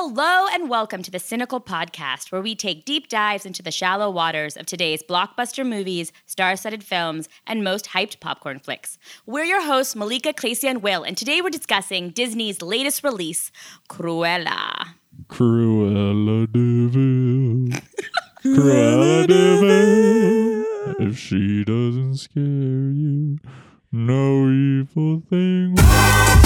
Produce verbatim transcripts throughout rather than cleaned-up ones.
Hello and welcome to the Cinecal Podcast, where we take deep dives into the shallow waters of today's blockbuster movies, star-studded films, and most hyped popcorn flicks. We're your hosts, Malika, Casey, and Will, and today we're discussing Disney's latest release, Cruella. Cruella De Vil. Cruella De Vil. If she doesn't scare you, no evil thing will.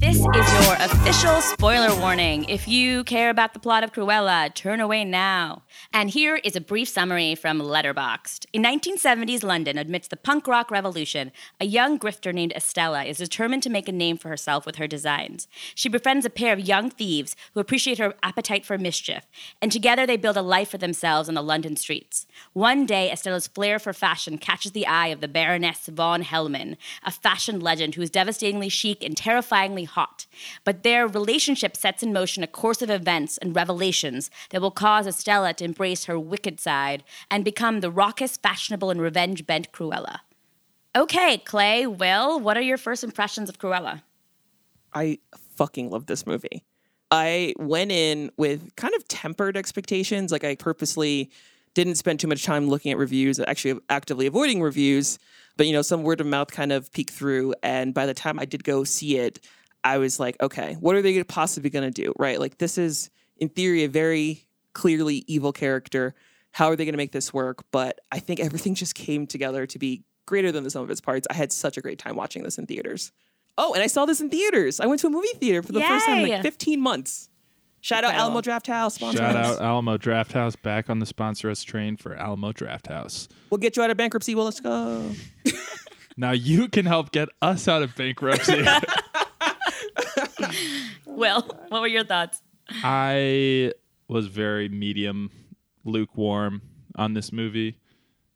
This is your official spoiler warning. If you care about the plot of Cruella, turn away now. And here is a brief summary from Letterboxd. In nineteen seventies London, amidst the punk rock revolution, a young grifter named Estella is determined to make a name for herself with her designs. She befriends a pair of young thieves who appreciate her appetite for mischief, and together they build a life for themselves on the London streets. One day, Estella's flair for fashion catches the eye of the Baroness von Hellman, a fashion legend who is devastatingly chic and terrifyingly hot, but their relationship sets in motion a course of events and revelations that will cause Estella to embrace her wicked side and become the raucous, fashionable, and revenge-bent Cruella. Okay, Clay, Will, what are your first impressions of Cruella? I fucking love this movie. I went in with kind of tempered expectations. Like, I purposely didn't spend too much time looking at reviews, actually actively avoiding reviews, but, you know, some word of mouth kind of peeked through, and by the time I did go see it, I was like, okay, what are they possibly going to do, right? Like, this is, in theory, a very clearly evil character. How are they going to make this work? But I think everything just came together to be greater than the sum of its parts. I had such a great time watching this in theaters. Oh, and I saw this in theaters. I went to a movie theater for the Yay. first time in like fifteen months. Shout out Alamo Draft House. Shout out Alamo Draft House. Back on the sponsor us train for Alamo Draft House. We'll get you out of bankruptcy. Well, let's go. Now you can help get us out of bankruptcy. Will, what were your thoughts? I was very medium, lukewarm on this movie.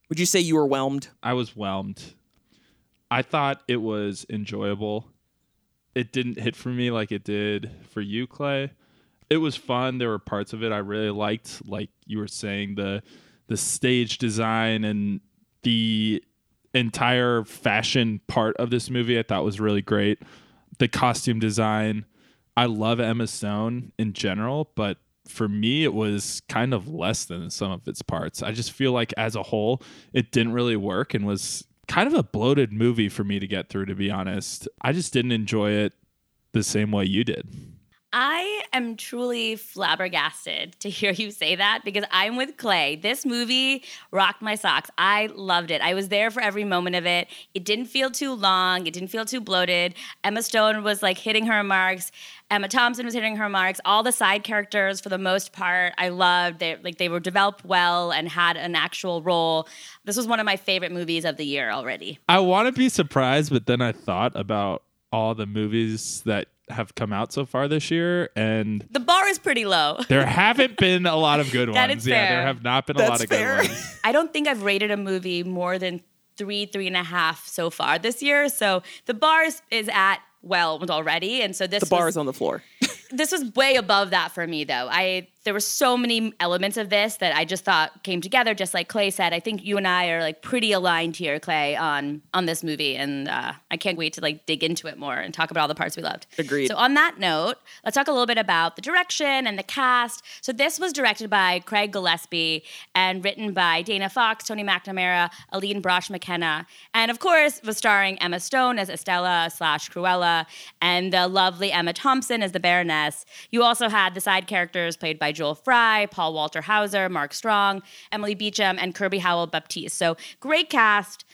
Would you say you were whelmed? I was whelmed. I thought it was enjoyable. It didn't hit for me like it did for you, Clay. It was fun. There were parts of it I really liked. Like you were saying, the the stage design and the entire fashion part of this movie I thought was really great. The costume design. I love Emma Stone in general, but for me, it was kind of less than some of its parts. I just feel like as a whole, it didn't really work and was kind of a bloated movie for me to get through, to be honest. I just didn't enjoy it the same way you did. I am truly flabbergasted to hear you say that because I'm with Clay. This movie rocked my socks. I loved it. I was there for every moment of it. It didn't feel too long. It didn't feel too bloated. Emma Stone was like hitting her marks. Emma Thompson was hitting her marks. All the side characters, for the most part, I loved. They, like, they were developed well and had an actual role. This was one of my favorite movies of the year already. I want to be surprised, but then I thought about all the movies that have come out so far this year, and the bar is pretty low. There haven't been a lot of good ones. That is fair. Yeah, there have not been That's a lot of fair. good ones. I don't think I've rated a movie more than three, three and a half so far this year. So the bar is at whelmed already, and so this the bar was, is on the floor. This was way above that for me, though. I there were so many elements of this that I just thought came together. Just like Clay said, I think you and I are like pretty aligned here, Clay, on on this movie, and uh, I can't wait to like dig into it more and talk about all the parts we loved. Agreed. So on that note, let's talk a little bit about the direction and the cast. So this was directed by Craig Gillespie and written by Dana Fox, Tony McNamara, Aline Brosh McKenna, and of course was starring Emma Stone as Estella slash Cruella and the lovely Emma Thompson as the Baroness. You also had the side characters played by Joel Fry, Paul Walter Hauser, Mark Strong, Emily Beecham, and Kirby Howell-Baptiste. So great cast.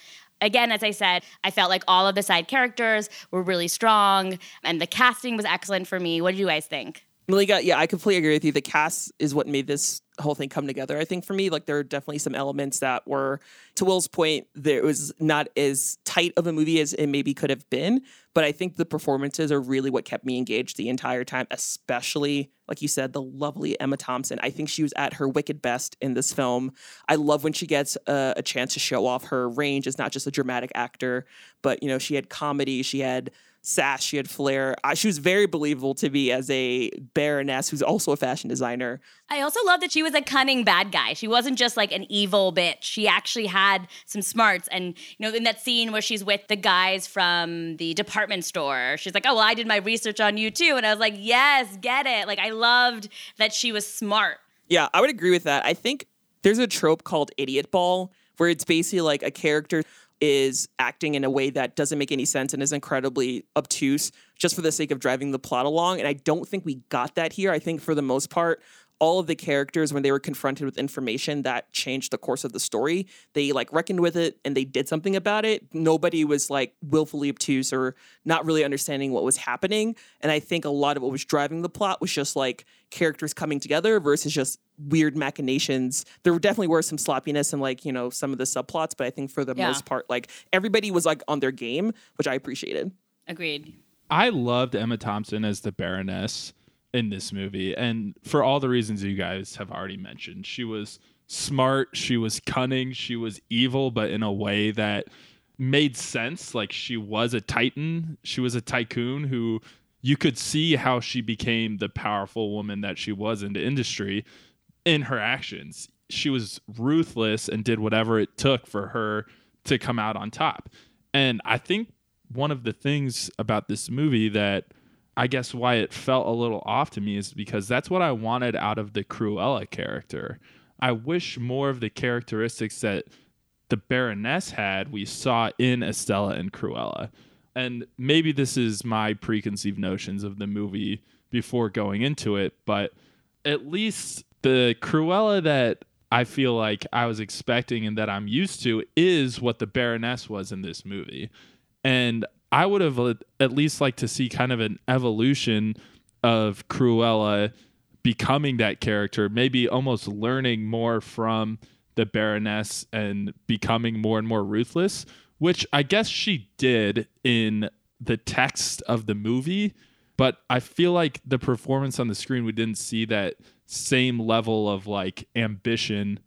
Again, as I said, I felt like all of the side characters were really strong, and the casting was excellent for me. What did you guys think? Malika, yeah, I completely agree with you. The cast is what made this whole thing come together. I think for me, like, there are definitely some elements that were, to Will's point, there was not as tight of a movie as it maybe could have been. But I think the performances are really what kept me engaged the entire time, especially, like you said, the lovely Emma Thompson. I think she was at her wicked best in this film. I love when she gets a, a chance to show off her range as not just a dramatic actor, but, you know, she had comedy, she had sash. She had flair. Uh, she was very believable to me as a baroness who's also a fashion designer. I also love that she was a cunning bad guy. She wasn't just like an evil bitch. She actually had some smarts. And, you know, in that scene where she's with the guys from the department store, she's like, oh, well, I did my research on you too. And I was like, yes, get it. Like, I loved that she was smart. Yeah, I would agree with that. I think there's a trope called idiot ball where it's basically like a character is acting in a way that doesn't make any sense and is incredibly obtuse just for the sake of driving the plot along. And I don't think we got that here. I think for the most part, all of the characters, when they were confronted with information that changed the course of the story, they like reckoned with it and they did something about it. Nobody was like willfully obtuse or not really understanding what was happening. And I think a lot of what was driving the plot was just like characters coming together versus just weird machinations. There definitely were some sloppiness and like, you know, some of the subplots, but I think for the yeah. most part, like everybody was like on their game, which I appreciated. Agreed. I loved Emma Thompson as the Baroness in this movie, and for all the reasons you guys have already mentioned. She was smart, she was cunning, she was evil, but in a way that made sense. Like, she was a titan, she was a tycoon who you could see how she became the powerful woman that she was in the industry in her actions. She was ruthless and did whatever it took for her to come out on top. And I think one of the things about this movie that I guess why it felt a little off to me is because that's what I wanted out of the Cruella character. I wish more of the characteristics that the Baroness had, we saw in Estella and Cruella. And maybe this is my preconceived notions of the movie before going into it, but at least the Cruella that I feel like I was expecting and that I'm used to is what the Baroness was in this movie. And I would have at least liked to see kind of an evolution of Cruella becoming that character, maybe almost learning more from the Baroness and becoming more and more ruthless, which I guess she did in the text of the movie. But I feel like the performance on the screen, we didn't see that same level of like ambition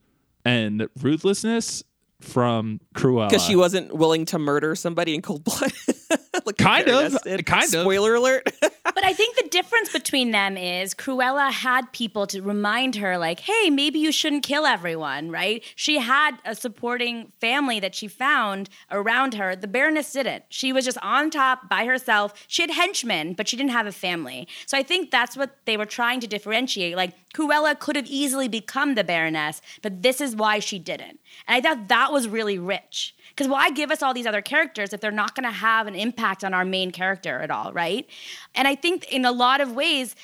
and ruthlessness from Cruella. Because she wasn't willing to murder somebody in cold blood. Like kind of, kind of. Spoiler alert. But I think the difference between them is Cruella had people to remind her like, hey, maybe you shouldn't kill everyone, right? She had a supporting family that she found around her. The Baroness didn't. She was just on top by herself. She had henchmen, but she didn't have a family. So I think that's what they were trying to differentiate. Like, Cruella could have easily become the Baroness, but this is why she didn't. And I thought that was really rich. Because why give us all these other characters if they're not going to have an impact on our main character at all, right? And I think in a lot of ways,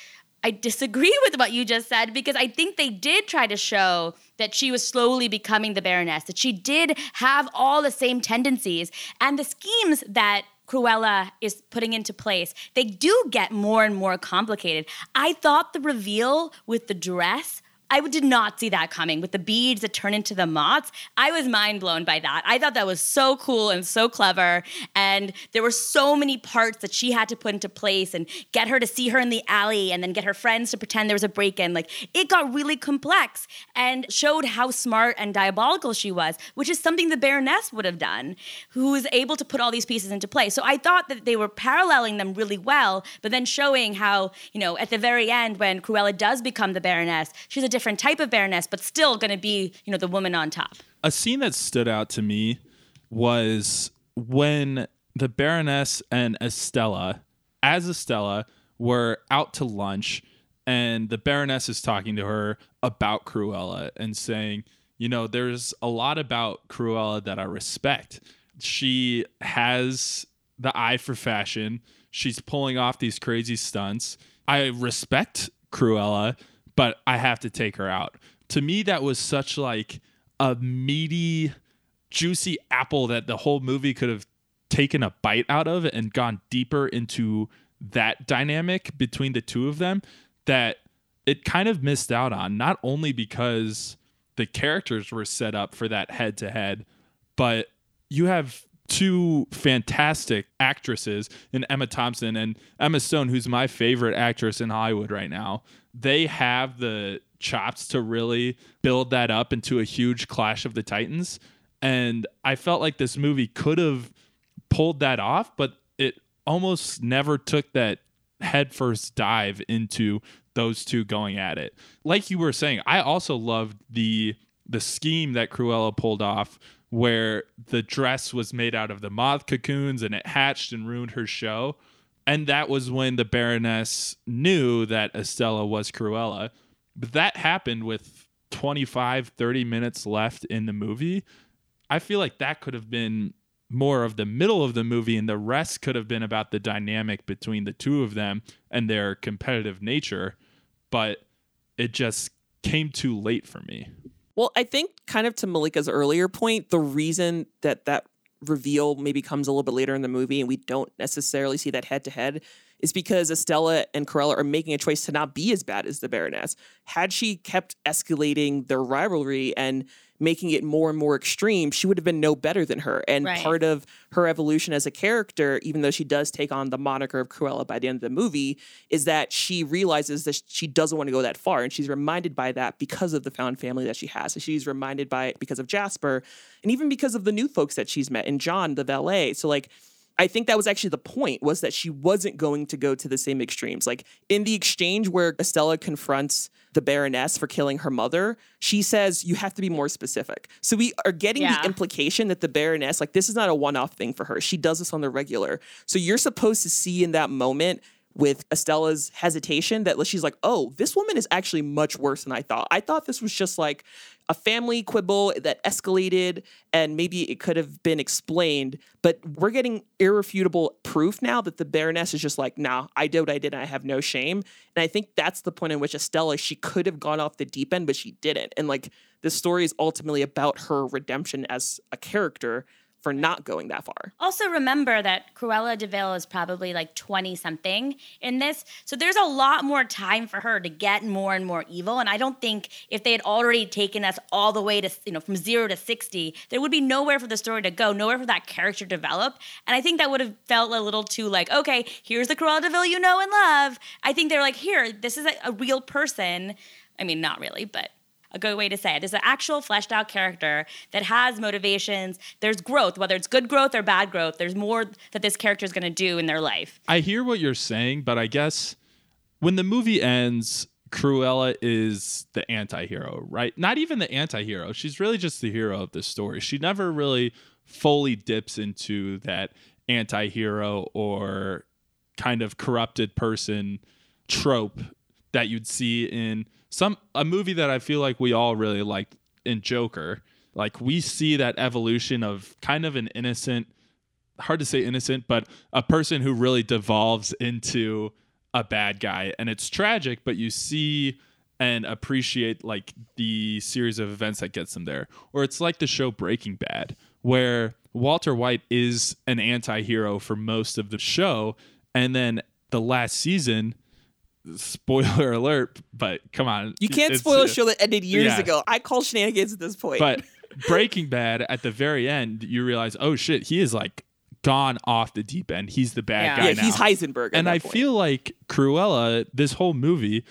I disagree with what you just said, because I think they did try to show that she was slowly becoming the Baroness, that she did have all the same tendencies. And the schemes that Cruella is putting into place, they do get more and more complicated. I thought the reveal with the dress, I did not see that coming, with the beads that turn into the moths. I was mind blown by that. I thought that was so cool and so clever. And there were so many parts that she had to put into place and get her to see her in the alley and then get her friends to pretend there was a break-in. Like, it got really complex and showed how smart and diabolical she was, which is something the Baroness would have done, who was able to put all these pieces into play. So I thought that they were paralleling them really well, but then showing how, you know, at the very end when Cruella does become the Baroness, she's a different type of Baroness, but still going to be, you know, the woman on top. A scene that stood out to me was when the Baroness and Estella, as Estella, were out to lunch, and the Baroness is talking to her about Cruella and saying, you know, there's a lot about Cruella that I respect. She has the eye for fashion. She's pulling off these crazy stunts. I respect Cruella, but I have to take her out. To me, that was such like a meaty, juicy apple that the whole movie could have taken a bite out of and gone deeper into that dynamic between the two of them that it kind of missed out on, not only because the characters were set up for that head-to-head, but you have two fantastic actresses in Emma Thompson and Emma Stone, who's my favorite actress in Hollywood right now. They have the chops to really build that up into a huge clash of the titans. And I felt like this movie could have pulled that off, but it almost never took that headfirst dive into those two going at it. Like you were saying, I also loved the the scheme that Cruella pulled off, where the dress was made out of the moth cocoons and it hatched and ruined her show. And that was when the Baroness knew that Estella was Cruella. But that happened with twenty-five, thirty minutes left in the movie. I feel like that could have been more of the middle of the movie, and the rest could have been about the dynamic between the two of them and their competitive nature. But it just came too late for me. Well, I think kind of to Malika's earlier point, the reason that that reveal maybe comes a little bit later in the movie and we don't necessarily see that head-to-head is because Estella and Cruella are making a choice to not be as bad as the Baroness. Had she kept escalating their rivalry and making it more and more extreme, she would have been no better than her. And right. part of her evolution as a character, even though she does take on the moniker of Cruella by the end of the movie, is that she realizes that she doesn't want to go that far. And she's reminded by that because of the found family that she has. So she's reminded by it because of Jasper and even because of the new folks that she's met and John, the valet. So like, I think that was actually the point, was that she wasn't going to go to the same extremes. Like in the exchange where Estella confronts the Baroness for killing her mother, she says, you have to be more specific. So we are getting yeah. the implication that the Baroness, like this is not a one-off thing for her. She does this on the regular. So you're supposed to see in that moment with Estella's hesitation that she's like, oh, this woman is actually much worse than I thought. I thought this was just like a family quibble that escalated and maybe it could have been explained, but we're getting irrefutable proof now that the Baroness is just like, nah, I did what I did and I have no shame. And I think that's the point in which Estella, she could have gone off the deep end, but she didn't. And like this story is ultimately about her redemption as a character for not going that far. Also remember that Cruella De Vil is probably like twenty-something in this. So there's a lot more time for her to get more and more evil. And I don't think if they had already taken us all the way to, you know, from zero to sixty, there would be nowhere for the story to go, nowhere for that character to develop. And I think that would have felt a little too like, okay, here's the Cruella De Vil you know and love. I think they're like, here, this is a, a real person. I mean, not really, but a good way to say it. It's an actual fleshed out character that has motivations. There's growth, whether it's good growth or bad growth. There's more that this character is going to do in their life. I hear what you're saying, but I guess when the movie ends, Cruella is the anti-hero, right? Not even the anti-hero. She's really just the hero of the story. She never really fully dips into that anti-hero or kind of corrupted person trope that you'd see in Some a movie that I feel like we all really liked in Joker. Like we see that evolution of kind of an innocent, hard to say innocent, but a person who really devolves into a bad guy. And it's tragic, but you see and appreciate like the series of events that gets them there. Or it's like the show Breaking Bad, where Walter White is an anti-hero for most of the show. And then the last season, spoiler alert, but come on. You can't spoil a show that ended years yeah. ago. I call shenanigans at this point. But Breaking Bad, at the very end, you realize, oh shit, he is like gone off the deep end. He's the bad yeah. guy yeah, now. He's Heisenberg. And I point. feel like Cruella, this whole movie,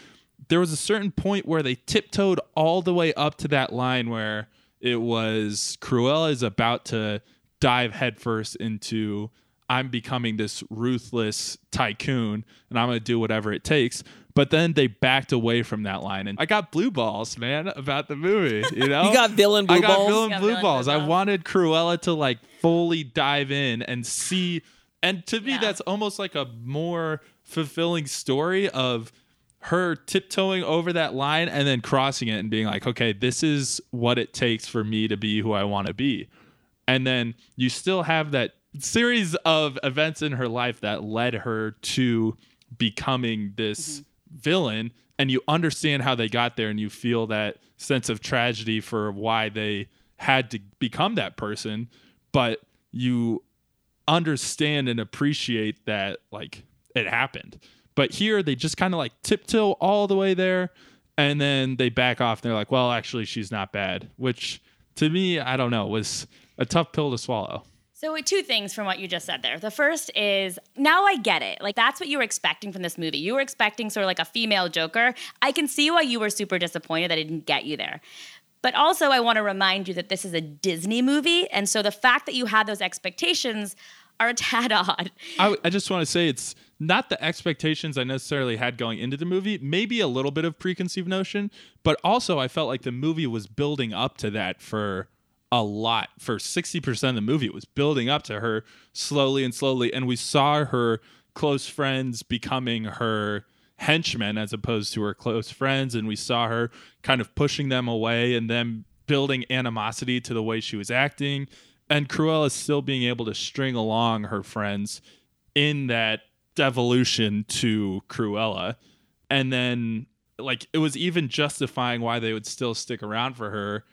there was a certain point where they tiptoed all the way up to that line where it was Cruella is about to dive headfirst into I'm becoming this ruthless tycoon and I'm going to do whatever it takes. But then they backed away from that line. And I got blue balls, man, about the movie. You know, you got villain blue I balls. I got villain got blue villain balls. Blue I wanted Cruella to like fully dive in and see. And to me, yeah. that's almost like a more fulfilling story of her tiptoeing over that line and then crossing it and being like, okay, this is what it takes for me to be who I want to be. And then you still have that series of events in her life that led her to becoming this mm-hmm. villain, and you understand how they got there and you feel that sense of tragedy for why they had to become that person, but you understand and appreciate that like it happened. But here they just kind of like tiptoe all the way there and then they back off and they're like, well, actually she's not bad, which to me, I don't know, was a tough pill to swallow. So two things from what you just said there. The first is, now I get it. Like, that's what you were expecting from this movie. You were expecting sort of like a female Joker. I can see why you were super disappointed that it didn't get you there. But also, I want to remind you that this is a Disney movie. And so the fact that you had those expectations are a tad odd. I, I just want to say it's not the expectations I necessarily had going into the movie, maybe a little bit of preconceived notion, but also I felt like the movie was building up to that for a lot. For sixty percent of the movie, it was building up to her slowly and slowly, and we saw her close friends becoming her henchmen as opposed to her close friends, and we saw her kind of pushing them away and then building animosity to the way she was acting, and Cruella still being able to string along her friends in that devolution to Cruella. And then, like, it was even justifying why they would still stick around for her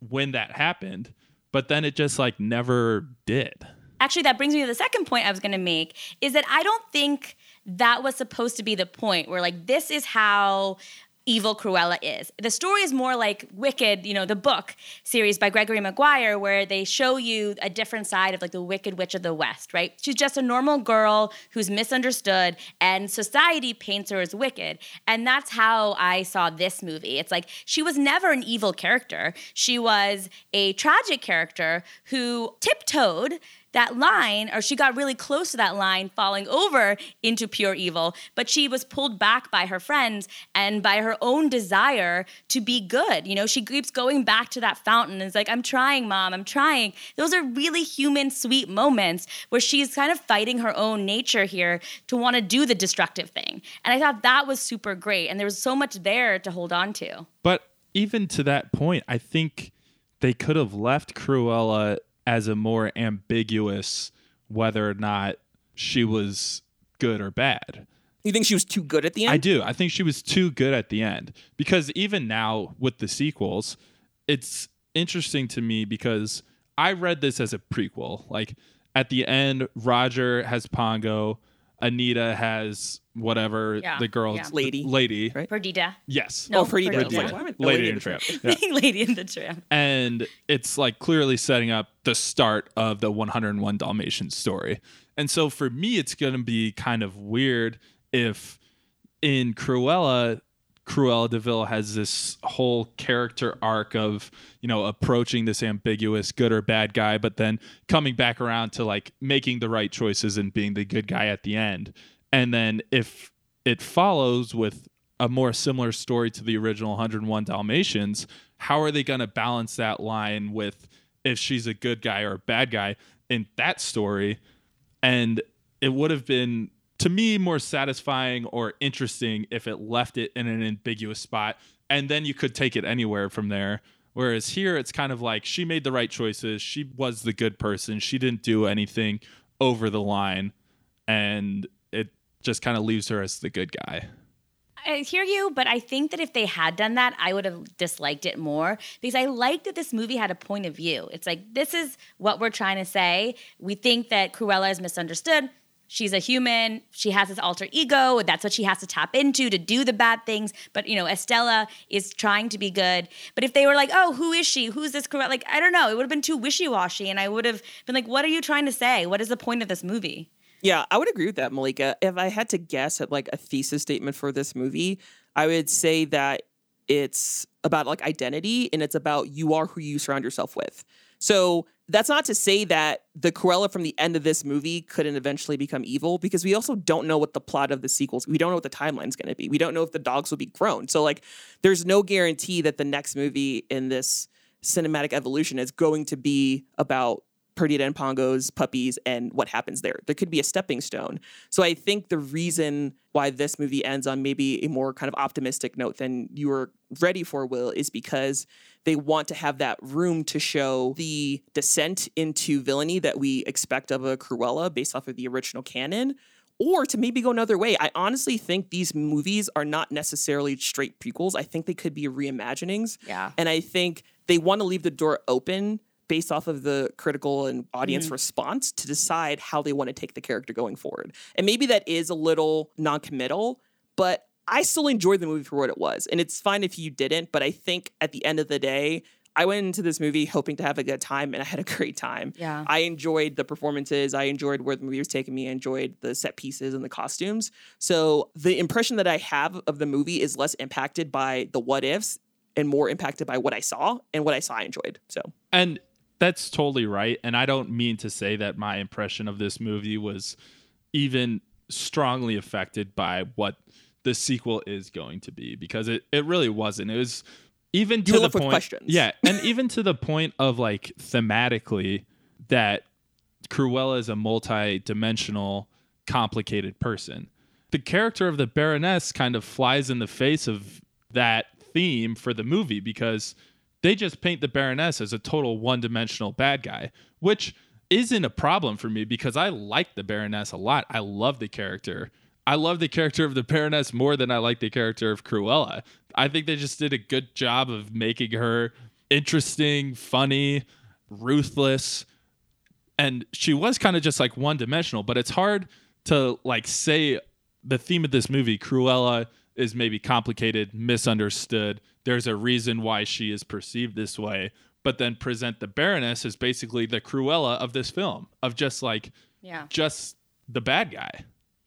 when that happened, but then it just, like, never did. Actually, that brings me to the second point I was going to make, is that I don't think that was supposed to be the point where, like, this is how evil Cruella is. The story is more like Wicked, you know, the book series by Gregory Maguire, where they show you a different side of, like, the Wicked Witch of the West, right? She's just a normal girl who's misunderstood, and society paints her as wicked. And that's how I saw this movie. It's like, she was never an evil character. She was a tragic character who tiptoed that line, or she got really close to that line, falling over into pure evil, but she was pulled back by her friends and by her own desire to be good. You know, she keeps going back to that fountain and is like, I'm trying, Mom, I'm trying. Those are really human, sweet moments where she's kind of fighting her own nature here to want to do the destructive thing. And I thought that was super great, and there was so much there to hold on to. But even to that point, I think they could have left Cruella as a more ambiguous whether or not she was good or bad. You think she was too good at the end? I do. I think she was too good at the end. Because even now with the sequels, it's interesting to me because I read this as a prequel. Like, at the end, Roger has Pongo, Anita has whatever, yeah, the girl, yeah. Lady. Lady. Right? Perdita. Yes. No, oh, Perdita. Perdita. Yeah. Lady, Lady in the Tramp. Yeah. Lady in the Tramp. And it's, like, clearly setting up the start of the one oh one Dalmatians story. And so for me, it's going to be kind of weird if in Cruella, Cruella De Vil has this whole character arc of, you know, approaching this ambiguous good or bad guy, but then coming back around to, like, making the right choices and being the good guy at the end. And then if it follows with a more similar story to the original one oh one Dalmatians, how are they going to balance that line with if she's a good guy or a bad guy in that story? And it would have been, to me, more satisfying or interesting if it left it in an ambiguous spot, and then you could take it anywhere from there. Whereas here, it's kind of like, she made the right choices. She was the good person. She didn't do anything over the line, and it just kind of leaves her as the good guy. I hear you, but I think that if they had done that, I would have disliked it more, because I liked that this movie had a point of view. It's like, this is what we're trying to say. We think that Cruella is misunderstood. She's a human. She has this alter ego. That's what she has to tap into to do the bad things. But, you know, Estella is trying to be good. But if they were like, oh, who is she? Who's this Cruella? Like, I don't know. It would have been too wishy-washy, and I would have been like, what are you trying to say? What is the point of this movie? Yeah, I would agree with that, Malika. If I had to guess at, like, a thesis statement for this movie, I would say that it's about, like, identity, and it's about you are who you surround yourself with. So that's not to say that the Cruella from the end of this movie couldn't eventually become evil, because we also don't know what the plot of the sequels, we don't know what the timeline's going to be. We don't know if the dogs will be grown. So, like, there's no guarantee that the next movie in this cinematic evolution is going to be about Perdita and Pongo's puppies and what happens there. There could be a stepping stone. So I think the reason why this movie ends on maybe a more kind of optimistic note than you were ready for, Will, is because they want to have that room to show the descent into villainy that we expect of a Cruella based off of the original canon, or to maybe go another way. I honestly think these movies are not necessarily straight prequels. I think they could be reimaginings. Yeah. And I think they want to leave the door open based off of the critical and audience mm-hmm. response to decide how they want to take the character going forward. And maybe that is a little non-committal, but I still enjoyed the movie for what it was. And it's fine if you didn't, but I think at the end of the day, I went into this movie hoping to have a good time, and I had a great time. Yeah. I enjoyed the performances. I enjoyed where the movie was taking me. I enjoyed the set pieces and the costumes. So the impression that I have of the movie is less impacted by the what ifs and more impacted by what I saw, and what I saw I enjoyed. So. And that's totally right. And I don't mean to say that my impression of this movie was even strongly affected by what the sequel is going to be, because it, it really wasn't. It was even to the point, yeah, and even to the point of like thematically that Cruella is a multi-dimensional, complicated person. The character of the Baroness kind of flies in the face of that theme for the movie, because they just paint the Baroness as a total one-dimensional bad guy, which isn't a problem for me because I like the Baroness a lot. I love the character. I love the character of the Baroness more than I like the character of Cruella. I think they just did a good job of making her interesting, funny, ruthless. And she was kind of just like one-dimensional, but it's hard to like say the theme of this movie, Cruella is maybe complicated, misunderstood. There's a reason why she is perceived this way, but then present the Baroness as basically the Cruella of this film, of just like, yeah, just the bad guy.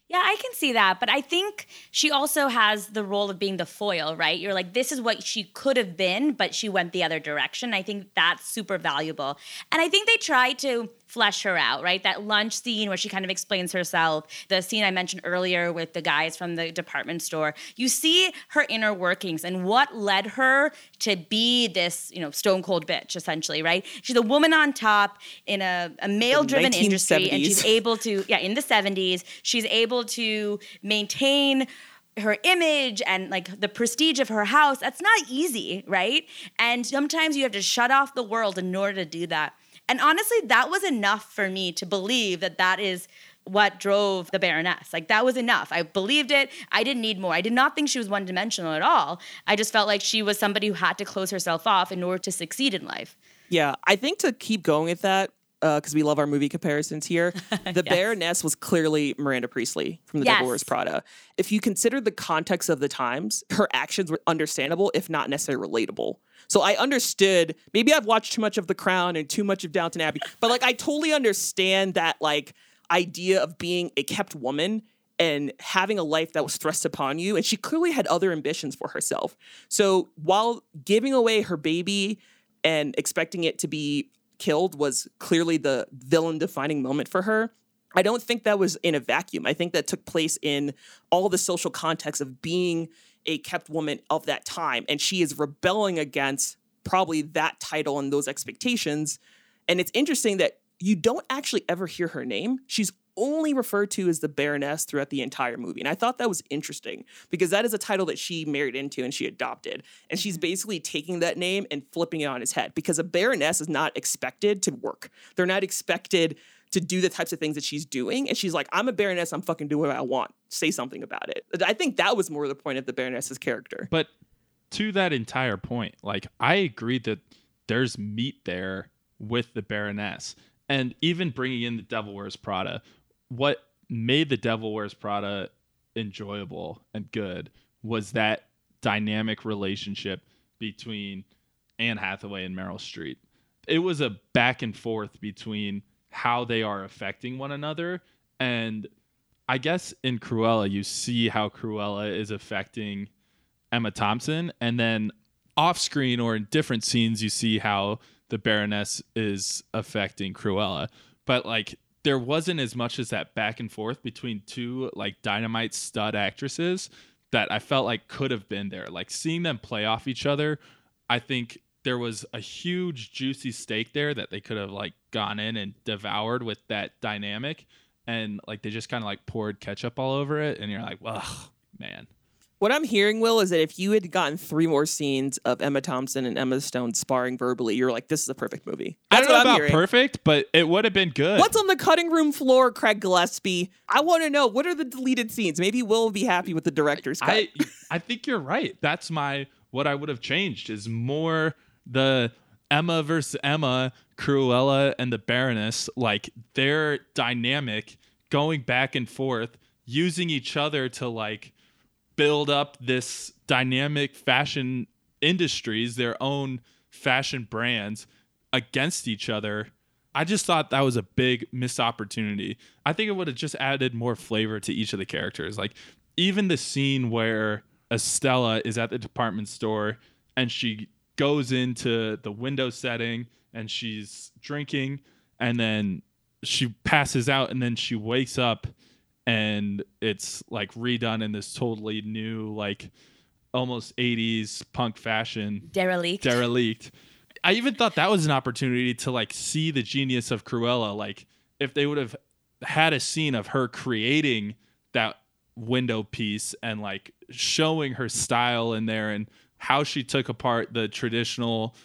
Yeah, I can see that. But I think she also has the role of being the foil, right? You're like, this is what she could have been, but she went the other direction. I think that's super valuable. And I think they tried to flesh her out, right? That lunch scene where she kind of explains herself, the scene I mentioned earlier with the guys from the department store. You see her inner workings and what led her to be this, you know, stone cold bitch, essentially, right? She's a woman on top in a, a male-driven industry, and she's able to, yeah, in the seventies, she's able to maintain her image and like the prestige of her house. That's not easy, right? And sometimes you have to shut off the world in order to do that. And honestly, that was enough for me to believe that that is what drove the Baroness. Like, that was enough. I believed it. I didn't need more. I did not think she was one-dimensional at all. I just felt like she was somebody who had to close herself off in order to succeed in life. Yeah, I think to keep going with that, because uh, we love our movie comparisons here. The yes. Baroness was clearly Miranda Priestley from The yes. Devil Wears Prada. If you consider the context of the times, her actions were understandable, if not necessarily relatable. So I understood, maybe I've watched too much of The Crown and too much of Downton Abbey, but like I totally understand that like idea of being a kept woman and having a life that was thrust upon you. And she clearly had other ambitions for herself. So while giving away her baby and expecting it to be killed was clearly the villain-defining moment for her, I don't think that was in a vacuum. I think that took place in all the social context of being a kept woman of that time. And she is rebelling against probably that title and those expectations. And it's interesting that you don't actually ever hear her name. She's only referred to as the Baroness throughout the entire movie. And I thought that was interesting because that is a title that she married into and she adopted. And she's basically taking that name and flipping it on its head, because a Baroness is not expected to work. They're not expected to do the types of things that she's doing. And she's like, I'm a Baroness. I'm fucking doing what I want. Say something about it. I think that was more the point of the Baroness's character. But to that entire point, like, I agree that there's meat there with the Baroness. And even bringing in The Devil Wears Prada, what made The Devil Wears Prada enjoyable and good was that dynamic relationship between Anne Hathaway and Meryl Streep. It was a back and forth between how they are affecting one another. And I guess in Cruella, you see how Cruella is affecting Emma Thompson. And then off screen or in different scenes, you see how the Baroness is affecting Cruella. But like, there wasn't as much as that back and forth between two like dynamite stud actresses that I felt like could have been there. Like, seeing them play off each other, I think there was a huge juicy steak there that they could have like gone in and devoured with that dynamic. And like, they just kind of like poured ketchup all over it. And you're like, well, man. What I'm hearing, Will, is that if you had gotten three more scenes of Emma Thompson and Emma Stone sparring verbally, you're like, this is a perfect movie. That's I don't know about hearing. Perfect, but it would have been good. What's on the cutting room floor, Craig Gillespie? I want to know, what are the deleted scenes? Maybe Will will be happy with the director's cut. I, I think you're right. That's my what I would have changed is more the Emma versus Emma, Cruella and the Baroness, like their dynamic going back and forth, using each other to like build up this dynamic fashion industries, their own fashion brands against each other. I just thought that was a big missed opportunity. I think it would have just added more flavor to each of the characters. Like, even the scene where Estella is at the department store and she goes into the window setting and she's drinking, and then she passes out, and then she wakes up, and it's like redone in this totally new, like almost eighties punk fashion. Derelict. Derelict. I even thought that was an opportunity to like see the genius of Cruella. Like if they would have had a scene of her creating that window piece and like showing her style in there and how she took apart the traditional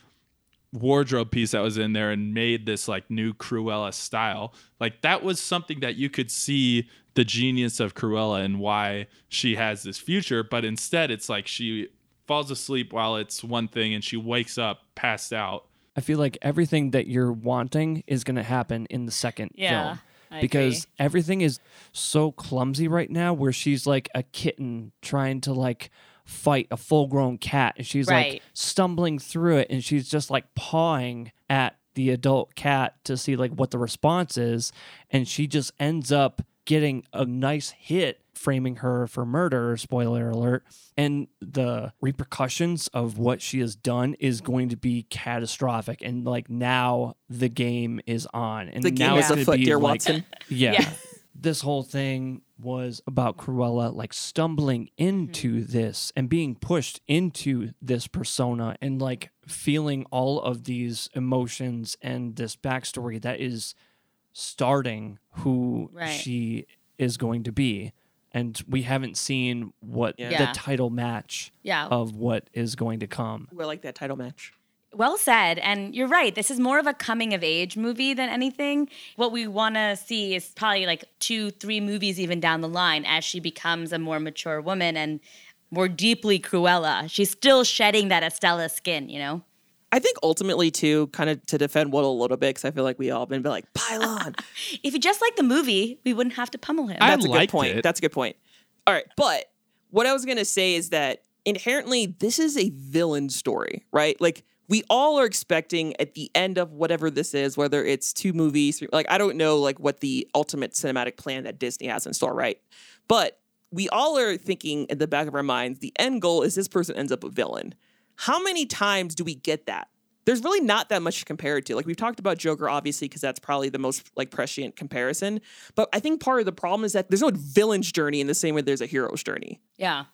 wardrobe piece that was in there and made this like new Cruella style. Like that was something that you could see the genius of Cruella and why she has this future. But instead it's like she falls asleep while it's one thing and she wakes up passed out. I feel like everything that you're wanting is going to happen in the second yeah, film. I because agree. Everything is so clumsy right now where she's like a kitten trying to like fight a full-grown cat, and she's right. like stumbling through it, and she's just like pawing at the adult cat to see like what the response is, and she just ends up getting a nice hit, framing her for murder, spoiler alert, and the repercussions of what she has done is going to be catastrophic, and like now the game is on, and the game now is afoot, dear like, Watson. Yeah. yeah. This whole thing was about Cruella like stumbling into mm-hmm. this and being pushed into this persona and like feeling all of these emotions and this backstory that is starting who right. she is going to be. And we haven't seen what yeah. the yeah. title match yeah. of what is going to come. We're like that title match. Well said. And you're right. This is more of a coming of age movie than anything. What we want to see is probably like two, three movies even down the line as she becomes a more mature woman and more deeply Cruella. She's still shedding that Estella skin, you know? I think ultimately, too, kind of to defend Wood a little bit, because I feel like we all been like, pile on. If you just liked the movie, we wouldn't have to pummel him. I That's a good point. It. That's a good point. All right. But what I was going to say is that inherently, this is a villain story, right? Like, we all are expecting at the end of whatever this is, whether it's two movies, three, like, I don't know, like, what the ultimate cinematic plan that Disney has in store, right? But we all are thinking at the back of our minds, the end goal is this person ends up a villain. How many times do we get that? There's really not that much to compare it to. Like, we've talked about Joker, obviously, because that's probably the most, like, prescient comparison. But I think part of the problem is that there's no villain's journey in the same way there's a hero's journey. Yeah.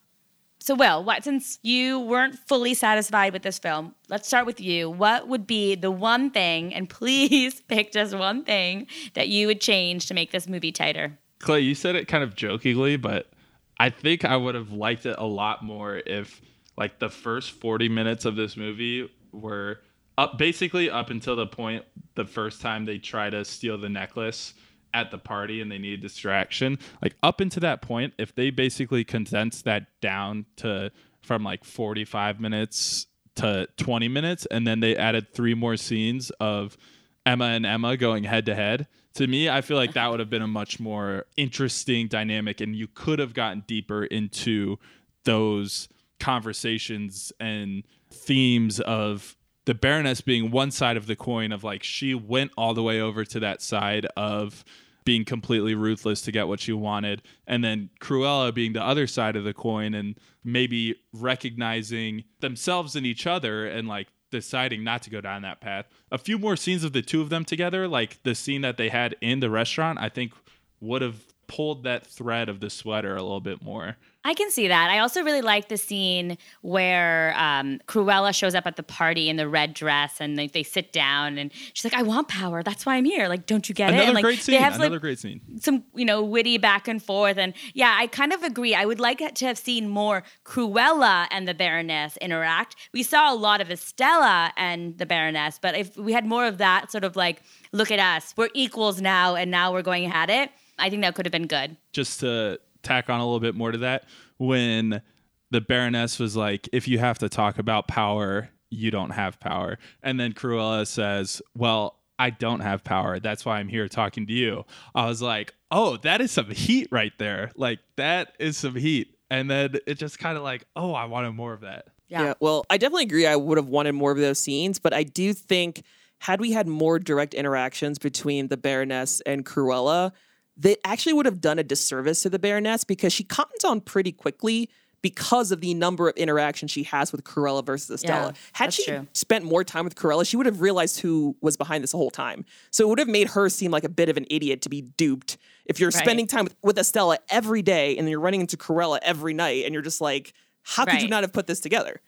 So, Will, what, since you weren't fully satisfied with this film, let's start with you. What would be the one thing, and please pick just one thing, that you would change to make this movie tighter? Clay, you said it kind of jokingly, but I think I would have liked it a lot more if, like, the first forty minutes of this movie were up, basically up until the point the first time they try to steal the necklace at the party and they need distraction, like up into that point, if they basically condense that down to from like forty-five minutes to twenty minutes, and then they added three more scenes of Emma and Emma going head to head, to me, I feel like that would have been a much more interesting dynamic, and you could have gotten deeper into those conversations and themes of the Baroness being one side of the coin of like, she went all the way over to that side of being completely ruthless to get what she wanted. And then Cruella being the other side of the coin and maybe recognizing themselves in each other and like deciding not to go down that path. A few more scenes of the two of them together, like the scene that they had in the restaurant, I think would have pulled that thread of the sweater a little bit more. I can see that. I also really like the scene where um, Cruella shows up at the party in the red dress, and they, they sit down, and she's like, "I want power. That's why I'm here. Like, don't you get Another it?" Another great like, scene. Have, Another like, great scene. Some, you know, witty back and forth, and yeah, I kind of agree. I would like to have seen more Cruella and the Baroness interact. We saw a lot of Estella and the Baroness, but if we had more of that sort of like, "Look at us, we're equals now, and now we're going at it," I think that could have been good. Just to tack on a little bit more to that, when the Baroness was like, if you have to talk about power, you don't have power. And then Cruella says, well, I don't have power. That's why I'm here talking to you. I was like, oh, that is some heat right there. Like, that is some heat. And then it just kind of like, oh, I wanted more of that. Yeah. yeah. Well, I definitely agree. I would have wanted more of those scenes, but I do think had we had more direct interactions between the Baroness and Cruella, they actually would have done a disservice to the Baroness, because she cottons on pretty quickly because of the number of interactions she has with Cruella versus Estella. Yeah, Had she true. spent more time with Cruella, she would have realized who was behind this the whole time. So it would have made her seem like a bit of an idiot to be duped. If you're right. spending time with, with Estella every day and then you're running into Cruella every night and you're just like, how could right. you not have put this together?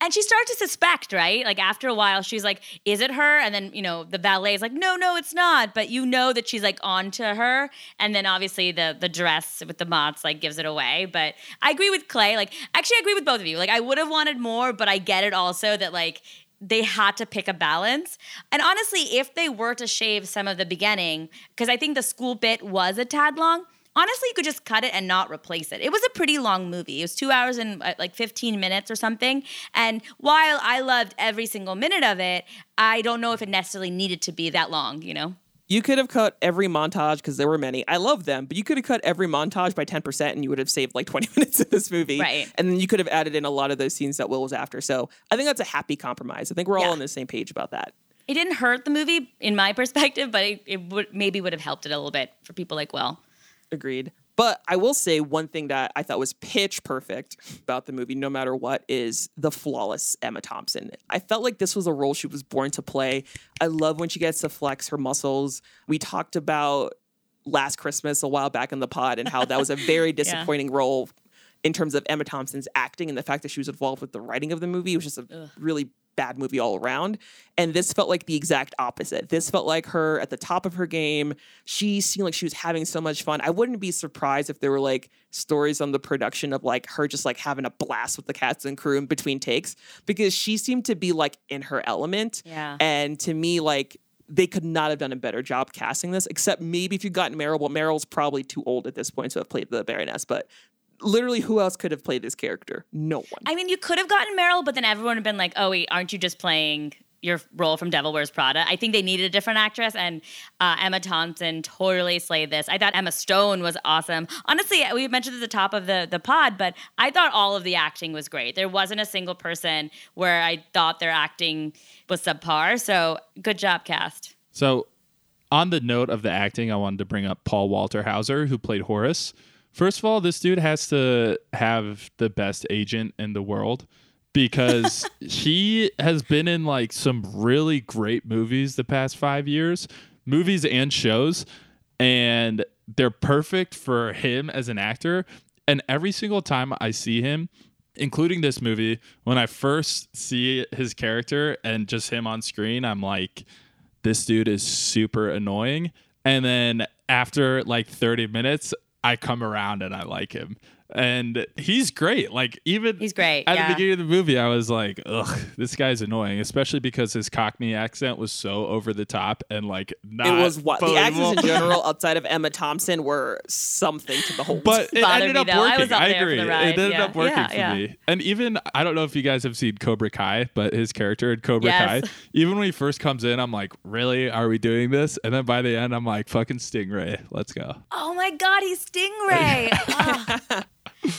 And she starts to suspect, right? Like, after a while, she's like, is it her? And then, you know, the valet is like, no, no, it's not. But you know that she's, like, on to her. And then, obviously, the the dress with the moths, like, gives it away. But I agree with Clay. Like, actually, I agree with both of you. Like, I would have wanted more, but I get it also that, like, they had to pick a balance. And honestly, if they were to shave some of the beginning, because I think the school bit was a tad long, honestly, you could just cut it and not replace it. It was a pretty long movie. It was two hours and uh, like fifteen minutes or something. And while I loved every single minute of it, I don't know if it necessarily needed to be that long, you know? You could have cut every montage, because there were many. I love them, but you could have cut every montage by ten percent and you would have saved like twenty minutes of this movie. Right. And then you could have added in a lot of those scenes that Will was after. So I think that's a happy compromise. I think we're all yeah. on the same page about that. It didn't hurt the movie in my perspective, but it, it would, maybe would have helped it a little bit for people like Will. Agreed. But I will say one thing that I thought was pitch perfect about the movie, no matter what, is the flawless Emma Thompson. I felt like this was a role she was born to play. I love when she gets to flex her muscles. We talked about Last Christmas a while back in the pod and how that was a very disappointing yeah. role in terms of Emma Thompson's acting, and the fact that she was involved with the writing of the movie. It was just a Ugh. really bad movie all around. And this felt like the exact opposite. This felt like her at the top of her game. She seemed like she was having so much fun. I wouldn't be surprised if there were like stories on the production of like her just like having a blast with the cast and crew in between takes, because she seemed to be like in her element. Yeah. And to me, like, they could not have done a better job casting this, except maybe if you got Meryl. Well, Meryl's probably too old at this point to have played the Baroness, but literally, who else could have played this character? No one. I mean, you could have gotten Meryl, but then everyone would have been like, oh, wait, aren't you just playing your role from Devil Wears Prada? I think they needed a different actress, and uh, Emma Thompson totally slayed this. I thought Emma Stone was awesome. Honestly, we mentioned at the top of the, the pod, but I thought all of the acting was great. There wasn't a single person where I thought their acting was subpar, so good job, cast. So on the note of the acting, I wanted to bring up Paul Walter Hauser, who played Horace. First of all, this dude has to have the best agent in the world, because he has been in like some really great movies the past five years, movies and shows, and they're perfect for him as an actor. And every single time I see him, including this movie, when I first see his character and just him on screen, I'm like, this dude is super annoying. And then after like thirty minutes, I come around and I like him, and he's great. Like, even he's great. At yeah. the beginning of the movie, I was like, ugh, this guy's annoying, especially because his Cockney accent was so over the top and like not. It was what the accents in general outside of Emma Thompson were something to behold. But it ended up working. I, I agree. It ended yeah. up working yeah, for yeah. me. And even, I don't know if you guys have seen Cobra Kai, but his character in Cobra yes. Kai, even when he first comes in, I'm like, really? Are we doing this? And then by the end, I'm like, fucking Stingray. Let's go. Oh my God, he's Stingray. oh.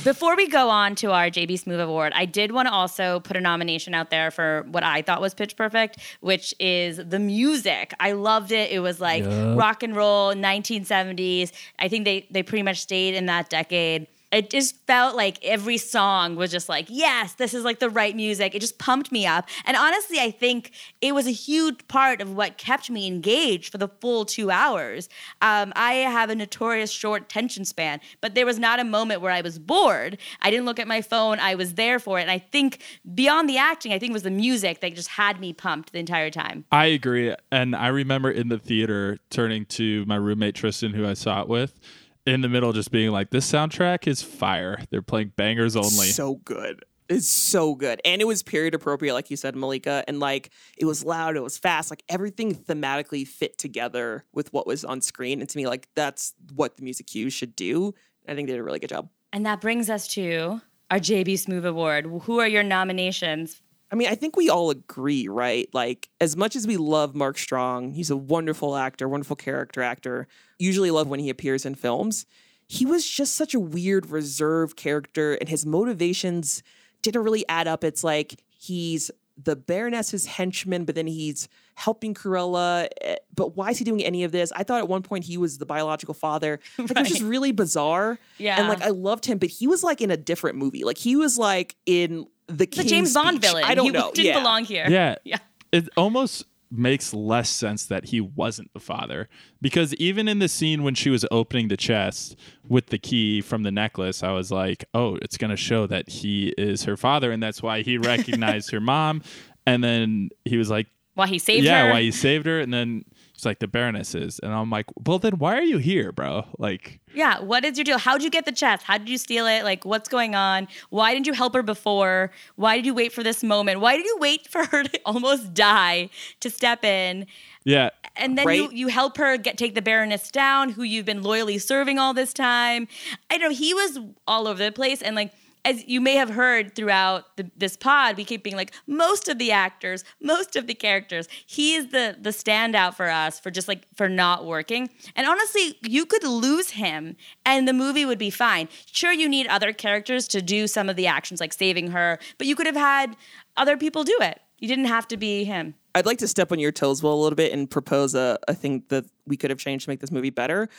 Before we go on to our J B Smoove Award, I did want to also put a nomination out there for what I thought was pitch perfect, which is the music. I loved it. It was like yep. rock and roll, nineteen seventies. I think they, they pretty much stayed in that decade. It just felt like every song was just like, yes, this is like the right music. It just pumped me up. And honestly, I think it was a huge part of what kept me engaged for the full two hours. Um, I have a notorious short attention span, but there was not a moment where I was bored. I didn't look at my phone. I was there for it. And I think beyond the acting, I think it was the music that just had me pumped the entire time. I agree. And I remember in the theater turning to my roommate, Tristan, who I saw it with, in the middle just being like, this soundtrack is fire. They're playing bangers only. So good. It's so good. And it was period appropriate, like you said, Malika. And like, it was loud. It was fast. Like, everything thematically fit together with what was on screen. And to me, like, that's what the music cues should do. I think they did a really good job. And that brings us to our J B Smoove Award. Who are your nominations? I mean, I think we all agree, right? Like, as much as we love Mark Strong, he's a wonderful actor, wonderful character actor. Usually love when he appears in films. He was just such a weird, reserved character, and his motivations didn't really add up. It's like he's the Baroness's henchman, but then he's helping Cruella. But why is he doing any of this? I thought at one point he was the biological father. Like, right. It was just really bizarre. Yeah. And like, I loved him, but he was like in a different movie. Like he was like in the, the King's James Bond villain. I don't he know. He didn't yeah. belong here. Yeah. Yeah. It almost makes less sense that he wasn't the father, because even in the scene when she was opening the chest with the key from the necklace, I was like, oh, it's going to show that he is her father. And that's why he recognized her mom. And then he was like, why he saved yeah, her. Yeah, why he saved her. And then it's like the Baroness is. And I'm like, well, then why are you here, bro? Like, yeah. What is your deal? How'd you get the chest? How did you steal it? Like, what's going on? Why didn't you help her before? Why did you wait for this moment? Why did you wait for her to almost die to step in? Yeah. And then right? you, you help her get take the Baroness down, who you've been loyally serving all this time. I know he was all over the place. And like, as you may have heard throughout the, this pod, we keep being like, most of the actors, most of the characters, he is the the standout for us for just like, for not working. And honestly, you could lose him and the movie would be fine. Sure, you need other characters to do some of the actions, like saving her, but you could have had other people do it. You didn't have to be him. I'd like to step on your toes a little bit and propose a, a thing that we could have changed to make this movie better.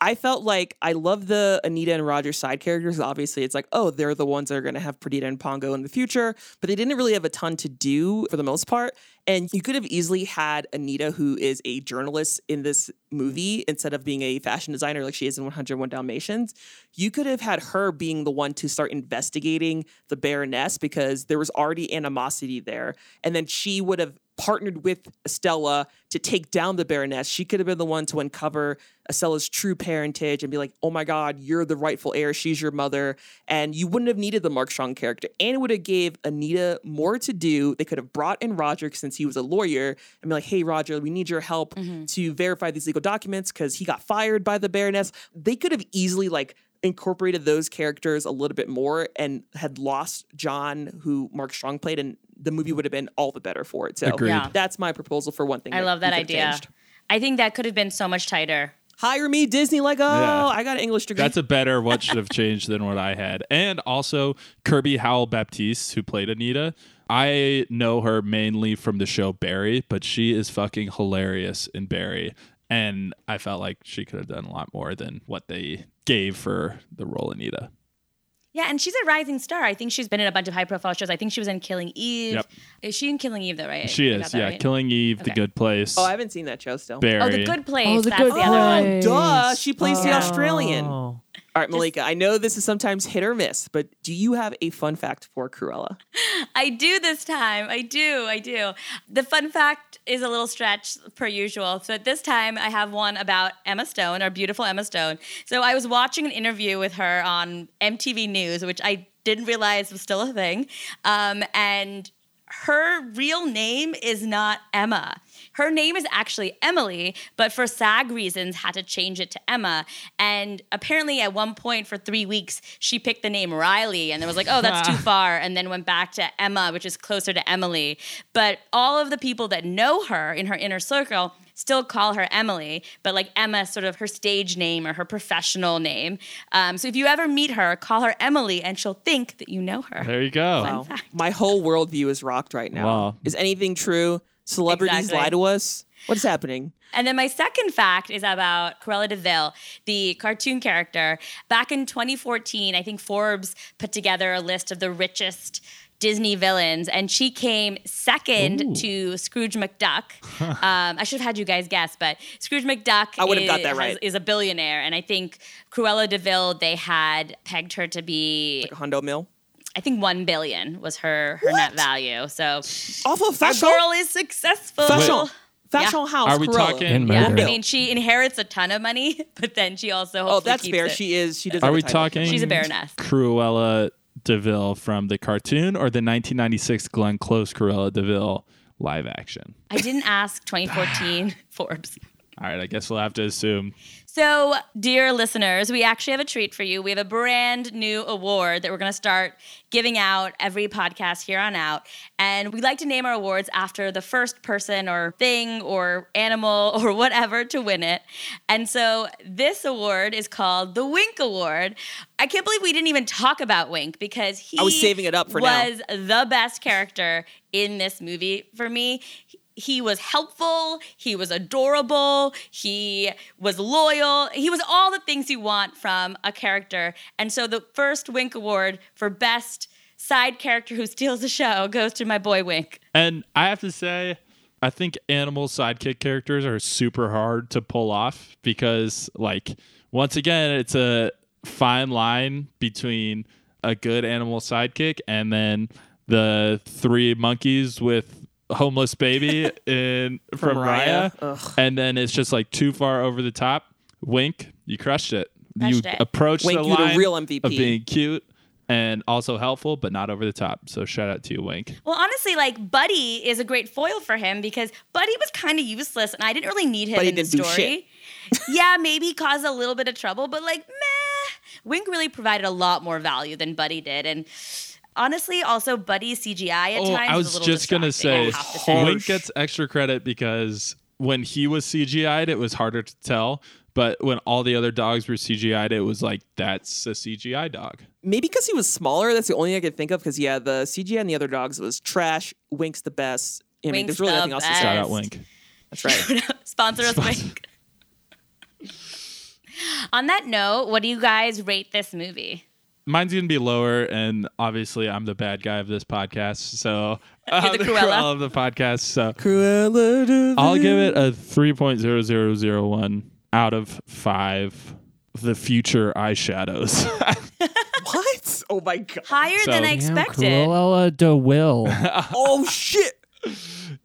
I felt like I love the Anita and Roger side characters. Obviously, it's like, oh, they're the ones that are going to have Perdita and Pongo in the future. But they didn't really have a ton to do for the most part. And you could have easily had Anita, who is a journalist in this movie, instead of being a fashion designer like she is in one oh one Dalmatians. You could have had her being the one to start investigating the Baroness, because there was already animosity there. And then she would have partnered with Estella to take down the Baroness. She could have been the one to uncover Estella's true parentage and be like, oh my God, you're the rightful heir. She's your mother. And you wouldn't have needed the Mark Strong character. And it would have gave Anita more to do. They could have brought in Roger, since he was a lawyer, and be like, hey, Roger, we need your help mm-hmm. to verify these legal documents, because he got fired by the Baroness. They could have easily like incorporated those characters a little bit more and had lost John, who Mark Strong played, and the movie would have been all the better for it. So yeah. That's my proposal for one thing. I that love that idea. Changed. I think that could have been so much tighter. Hire me, Disney, like, oh, yeah. I got an English degree. That's a better what should have changed than what I had. And also Kirby Howell-Baptiste, who played Anita. I know her mainly from the show Barry, but she is fucking hilarious in Barry. And I felt like she could have done a lot more than what they gave for the role Anita. Yeah, and she's a rising star. I think she's been in a bunch of high-profile shows. I think she was in Killing Eve. Yep. Is she in Killing Eve, though, right? She is, yeah. Right? Killing Eve, okay. The Good Place. Oh, I haven't seen that show still. Barry. Oh, The Good Place. Oh, the That's good the place. Other one. Duh, she plays oh. the Australian. All right, Malika, I know this is sometimes hit or miss, but do you have a fun fact for Cruella? I do this time. I do, I do. The fun fact is a little stretch per usual. So this time I have one about Emma Stone, our beautiful Emma Stone. So I was watching an interview with her on M T V News, which I didn't realize was still a thing. Um, and her real name is not Emma. Her name is actually Emily, but for SAG reasons had to change it to Emma. And apparently at one point for three weeks, she picked the name Riley and there was like, oh, that's too far. And then went back to Emma, which is closer to Emily. But all of the people that know her in her inner circle still call her Emily, but like Emma, sort of her stage name or her professional name. Um, so if you ever meet her, call her Emily and she'll think that you know her. There you go. Wow. My whole worldview is rocked right now. Wow. Is anything true? Celebrities exactly. lie to us? What's happening? And then my second fact is about Cruella De Vil, the cartoon character. Back in twenty fourteen, I think Forbes put together a list of the richest Disney villains, and she came second Ooh. to Scrooge McDuck. Huh. Um, I should have had you guys guess, but Scrooge McDuck I would have got that right. has, is a billionaire, and I think Cruella De Vil, they had pegged her to be... Like a hundo mil? I think one billion was her, her net value. So awful fashion. Our girl is successful. Fashion. Fashion yeah. house. Are we Cruella. Talking? Yeah. I mean, she inherits a ton of money, but then she also hopefully Oh, that's keeps fair. It. She is. She does. Are we talking? She's a baroness. Cruella De Vil from the cartoon or the nineteen ninety-six Glenn Close Cruella De Vil live action? I didn't ask twenty fourteen Forbes. All right, I guess we'll have to assume. So, dear listeners, we actually have a treat for you. We have a brand new award that we're going to start giving out every podcast here on out. And we like to name our awards after the first person or thing or animal or whatever to win it. And so this award is called the Wink Award. I can't believe we didn't even talk about Wink because he I was, saving it up for was now. The best character in this movie for me. He was helpful, he was adorable, he was loyal, he was all the things you want from a character. And so the first Wink Award for best side character who steals the show goes to my boy Wink. And I have to say, I think animal sidekick characters are super hard to pull off because, like, once again, it's a fine line between a good animal sidekick and then the three monkeys with homeless baby in from Raya, Raya. And then it's just like too far over the top. Wink, you crushed it. Crushed you it. Approached Wink, the line you the real M V P. Of being cute and also helpful, but not over the top. So shout out to you, Wink. Well, honestly, like Buddy is a great foil for him because Buddy was kind of useless, and I didn't really need him Buddy in the story. Yeah, maybe caused a little bit of trouble, but like meh. Wink really provided a lot more value than Buddy did, and. Honestly, also Buddy's C G I at oh, times. I was, was a just gonna say, to say, Wink gets extra credit because when he was C G I'd, it was harder to tell. But when all the other dogs were C G I'd, it was like that's a C G I dog. Maybe because he was smaller. That's the only thing I could think of. Because yeah, the C G I and the other dogs was trash. Wink's the best. I mean, Wink's there's really the nothing best. Else to say. Shout out Wink. That's right. Sponsor us, Sponsor. Wink. On that note, what do you guys rate this movie? Mine's going to be lower, and obviously I'm the bad guy of this podcast, so I'm um, the Cruella of the podcast, so Cruella De Vil. I'll give it a three point zero zero zero one out of five the future eyeshadows. What? Oh, my God. Higher so, than I expected. Yeah, Cruella De Vil. Oh, shit.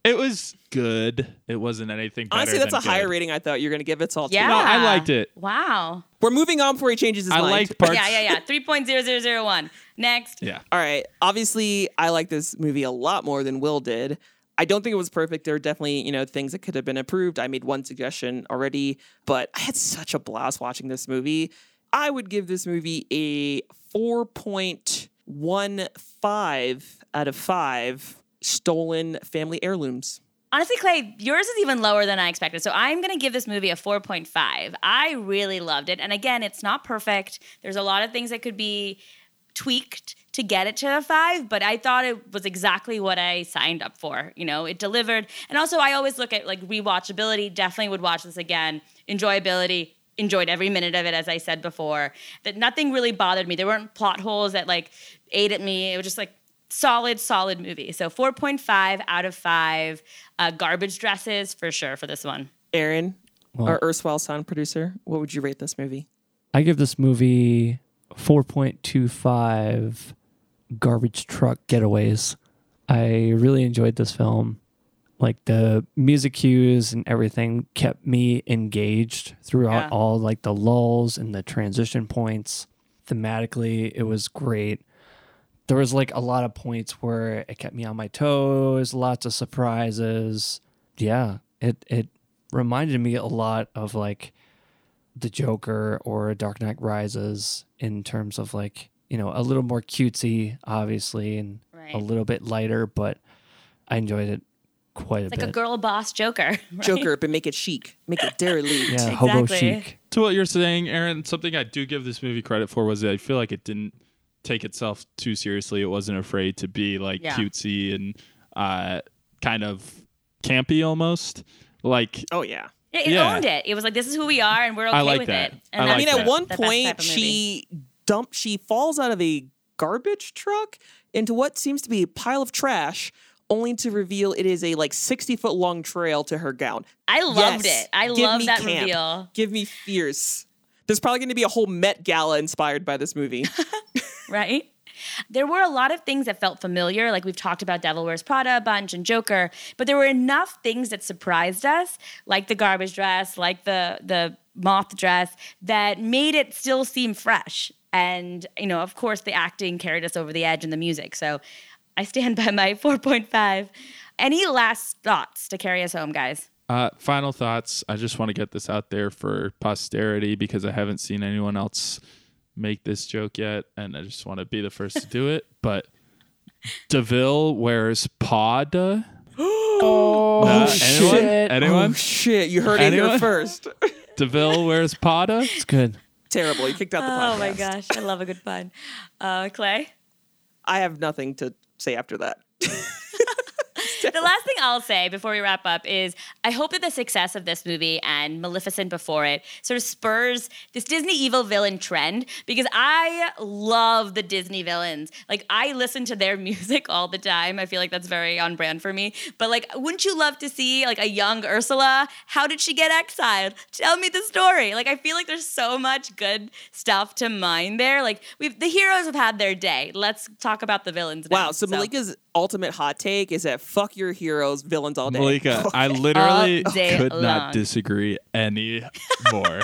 It was good. It wasn't anything better. Honestly, that's than a good. Higher rating I thought you were going to give it. Salt. Yeah. No, I liked it. Wow. We're moving on before he changes his I mind. I liked parts. Yeah, yeah, yeah. three point zero zero zero one. Next. Yeah. All right. Obviously, I like this movie a lot more than Will did. I don't think it was perfect. There were definitely, you know, things that could have been improved. I made one suggestion already, but I had such a blast watching this movie. I would give this movie a four point one five out of five. Stolen family heirlooms. Honestly, Clay, yours is even lower than I expected. So I'm going to give this movie a four point five. I really loved it. And again, it's not perfect. There's a lot of things that could be tweaked to get it to a five, but I thought it was exactly what I signed up for. You know, it delivered. And also I always look at like rewatchability. Definitely would watch this again. Enjoyability. Enjoyed every minute of it, as I said before. That nothing really bothered me. There weren't plot holes that like ate at me. It was just like, Solid, solid movie. So four point five out of five. Uh, garbage dresses for sure for this one. Aaron, well, our erstwhile sound producer, what would you rate this movie? I give this movie four point two five garbage truck getaways. I really enjoyed this film. Like the music cues and everything kept me engaged throughout yeah. all like the lulls and the transition points. Thematically, it was great. There was like a lot of points where it kept me on my toes, lots of surprises. Yeah, it it reminded me a lot of like the Joker or Dark Knight Rises in terms of like, you know, a little more cutesy, obviously, and right. a little bit lighter, but I enjoyed it quite it's a like bit. Like a girl boss Joker. Right? Joker, but make it chic. Make it derelict. Yeah, exactly. Hobo chic. To what you're saying, Aaron, something I do give this movie credit for was that I feel like it didn't take itself too seriously. It wasn't afraid to be like yeah. cutesy and uh kind of campy almost. Like oh yeah. Yeah, it yeah. owned it. It was like this is who we are and we're okay I like with that. It. And I, like I mean that. At one point she dump she falls out of a garbage truck into what seems to be a pile of trash. Only to reveal it is a like sixty foot long trail to her gown. I loved yes, it. I love that camp. Reveal. Give me fierce. There's probably going to be a whole Met Gala inspired by this movie. Right? There were a lot of things that felt familiar. Like we've talked about Devil Wears Prada a bunch and Joker, but there were enough things that surprised us, like the garbage dress, like the the moth dress, that made it still seem fresh. And, you know, of course, the acting carried us over the edge and the music. So I stand by my four point five. Any last thoughts to carry us home, guys? Uh, final thoughts. I just want to get this out there for posterity because I haven't seen anyone else make this joke yet, and I just want to be the first to do it. But De Vil wears Prada. Oh, uh, anyone? Shit. Anyone? Oh, shit. You heard anyone? It here first. De Vil wears Prada. It's good. Terrible. You kicked out the podcast. Oh, my gosh. I love a good pun. Uh, Clay? I have nothing to say after that. The last thing I'll say before we wrap up is I hope that the success of this movie and Maleficent before it sort of spurs this Disney evil villain trend, because I love the Disney villains. Like, I listen to their music all the time. I feel like that's very on brand for me. But, like, wouldn't you love to see, like, a young Ursula? How did she get exiled? Tell me the story. Like, I feel like there's so much good stuff to mine there. Like, we've the heroes have had their day. Let's talk about the villains now. Wow, so, so. Malika's ultimate hot take is that fuck your heroes, villains all day. Malika, I literally could long. not disagree any more.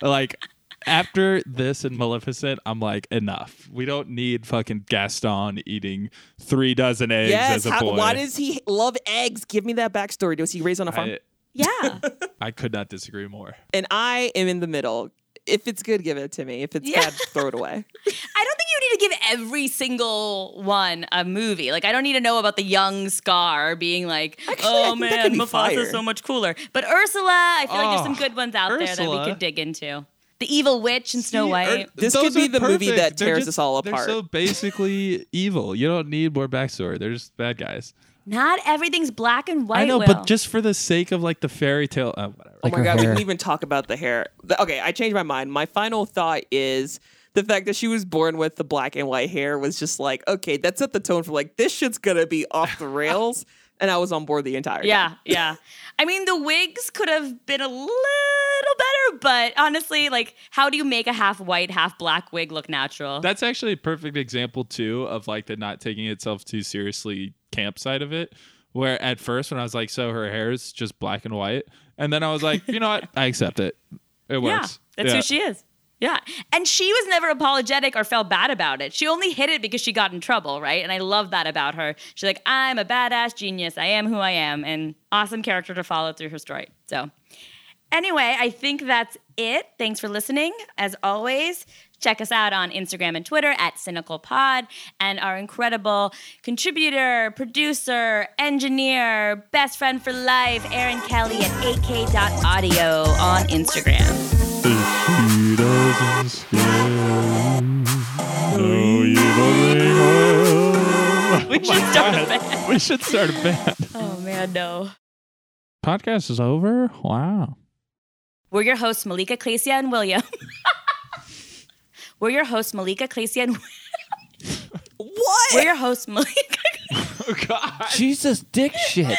Like, after this and Maleficent, I'm like, enough. We don't need fucking Gaston eating three dozen eggs yes, as a how, boy. Why does he love eggs? Give me that backstory. Was he raised on a farm? I, yeah. I could not disagree more. And I am in the middle. If it's good, give it to me. If it's yeah. bad, throw it away. I don't think you need to give every single one a movie. Like, I don't need to know about the young Scar being like, actually, oh, man, Mufasa so much cooler. But Ursula, I feel oh, like there's some good ones out Ursula. there that we could dig into. The Evil Witch and Snow See, White. Ur- this could be the perfect. movie that they're tears just, us all apart. They're so basically evil. You don't need more backstory. They're just bad guys. Not everything's black and white. I know, Will. But just for the sake of like the fairy tale, uh, whatever. Oh like my god, hair. We didn't even talk about the hair. Okay, I changed my mind. My final thought is the fact that she was born with the black and white hair was just like, okay, that set the tone for like this shit's gonna be off the rails, and I was on board the entire yeah, time. Yeah, yeah. I mean, the wigs could have been a little better, but honestly, like, how do you make a half white, half black wig look natural? That's actually a perfect example too of like the not taking itself too seriously campsite of it, where at first when I was like, so her hair is just black and white, and then I was like, you know what, I accept it. It works. Yeah, that's yeah. who she is. Yeah, and she was never apologetic or felt bad about it. She only hid it because she got in trouble, right? And I love that about her. She's like, I'm a badass genius. I am who I am, and awesome character to follow through her story. So anyway, I think that's it. Thanks for listening. As always, check us out on Instagram and Twitter at Cinecal Pod, and our incredible contributor, producer, engineer, best friend for life, Aaron Kelly at A K dot audio on Instagram. We should start a band. We should start a band. Oh, man, no. Podcast is over? Wow. We're your hosts, Malika, Klesia, and William. We're your hosts, Malika, Klesia, and What? We're your hosts, Malika. Oh, God. Jesus dick shit.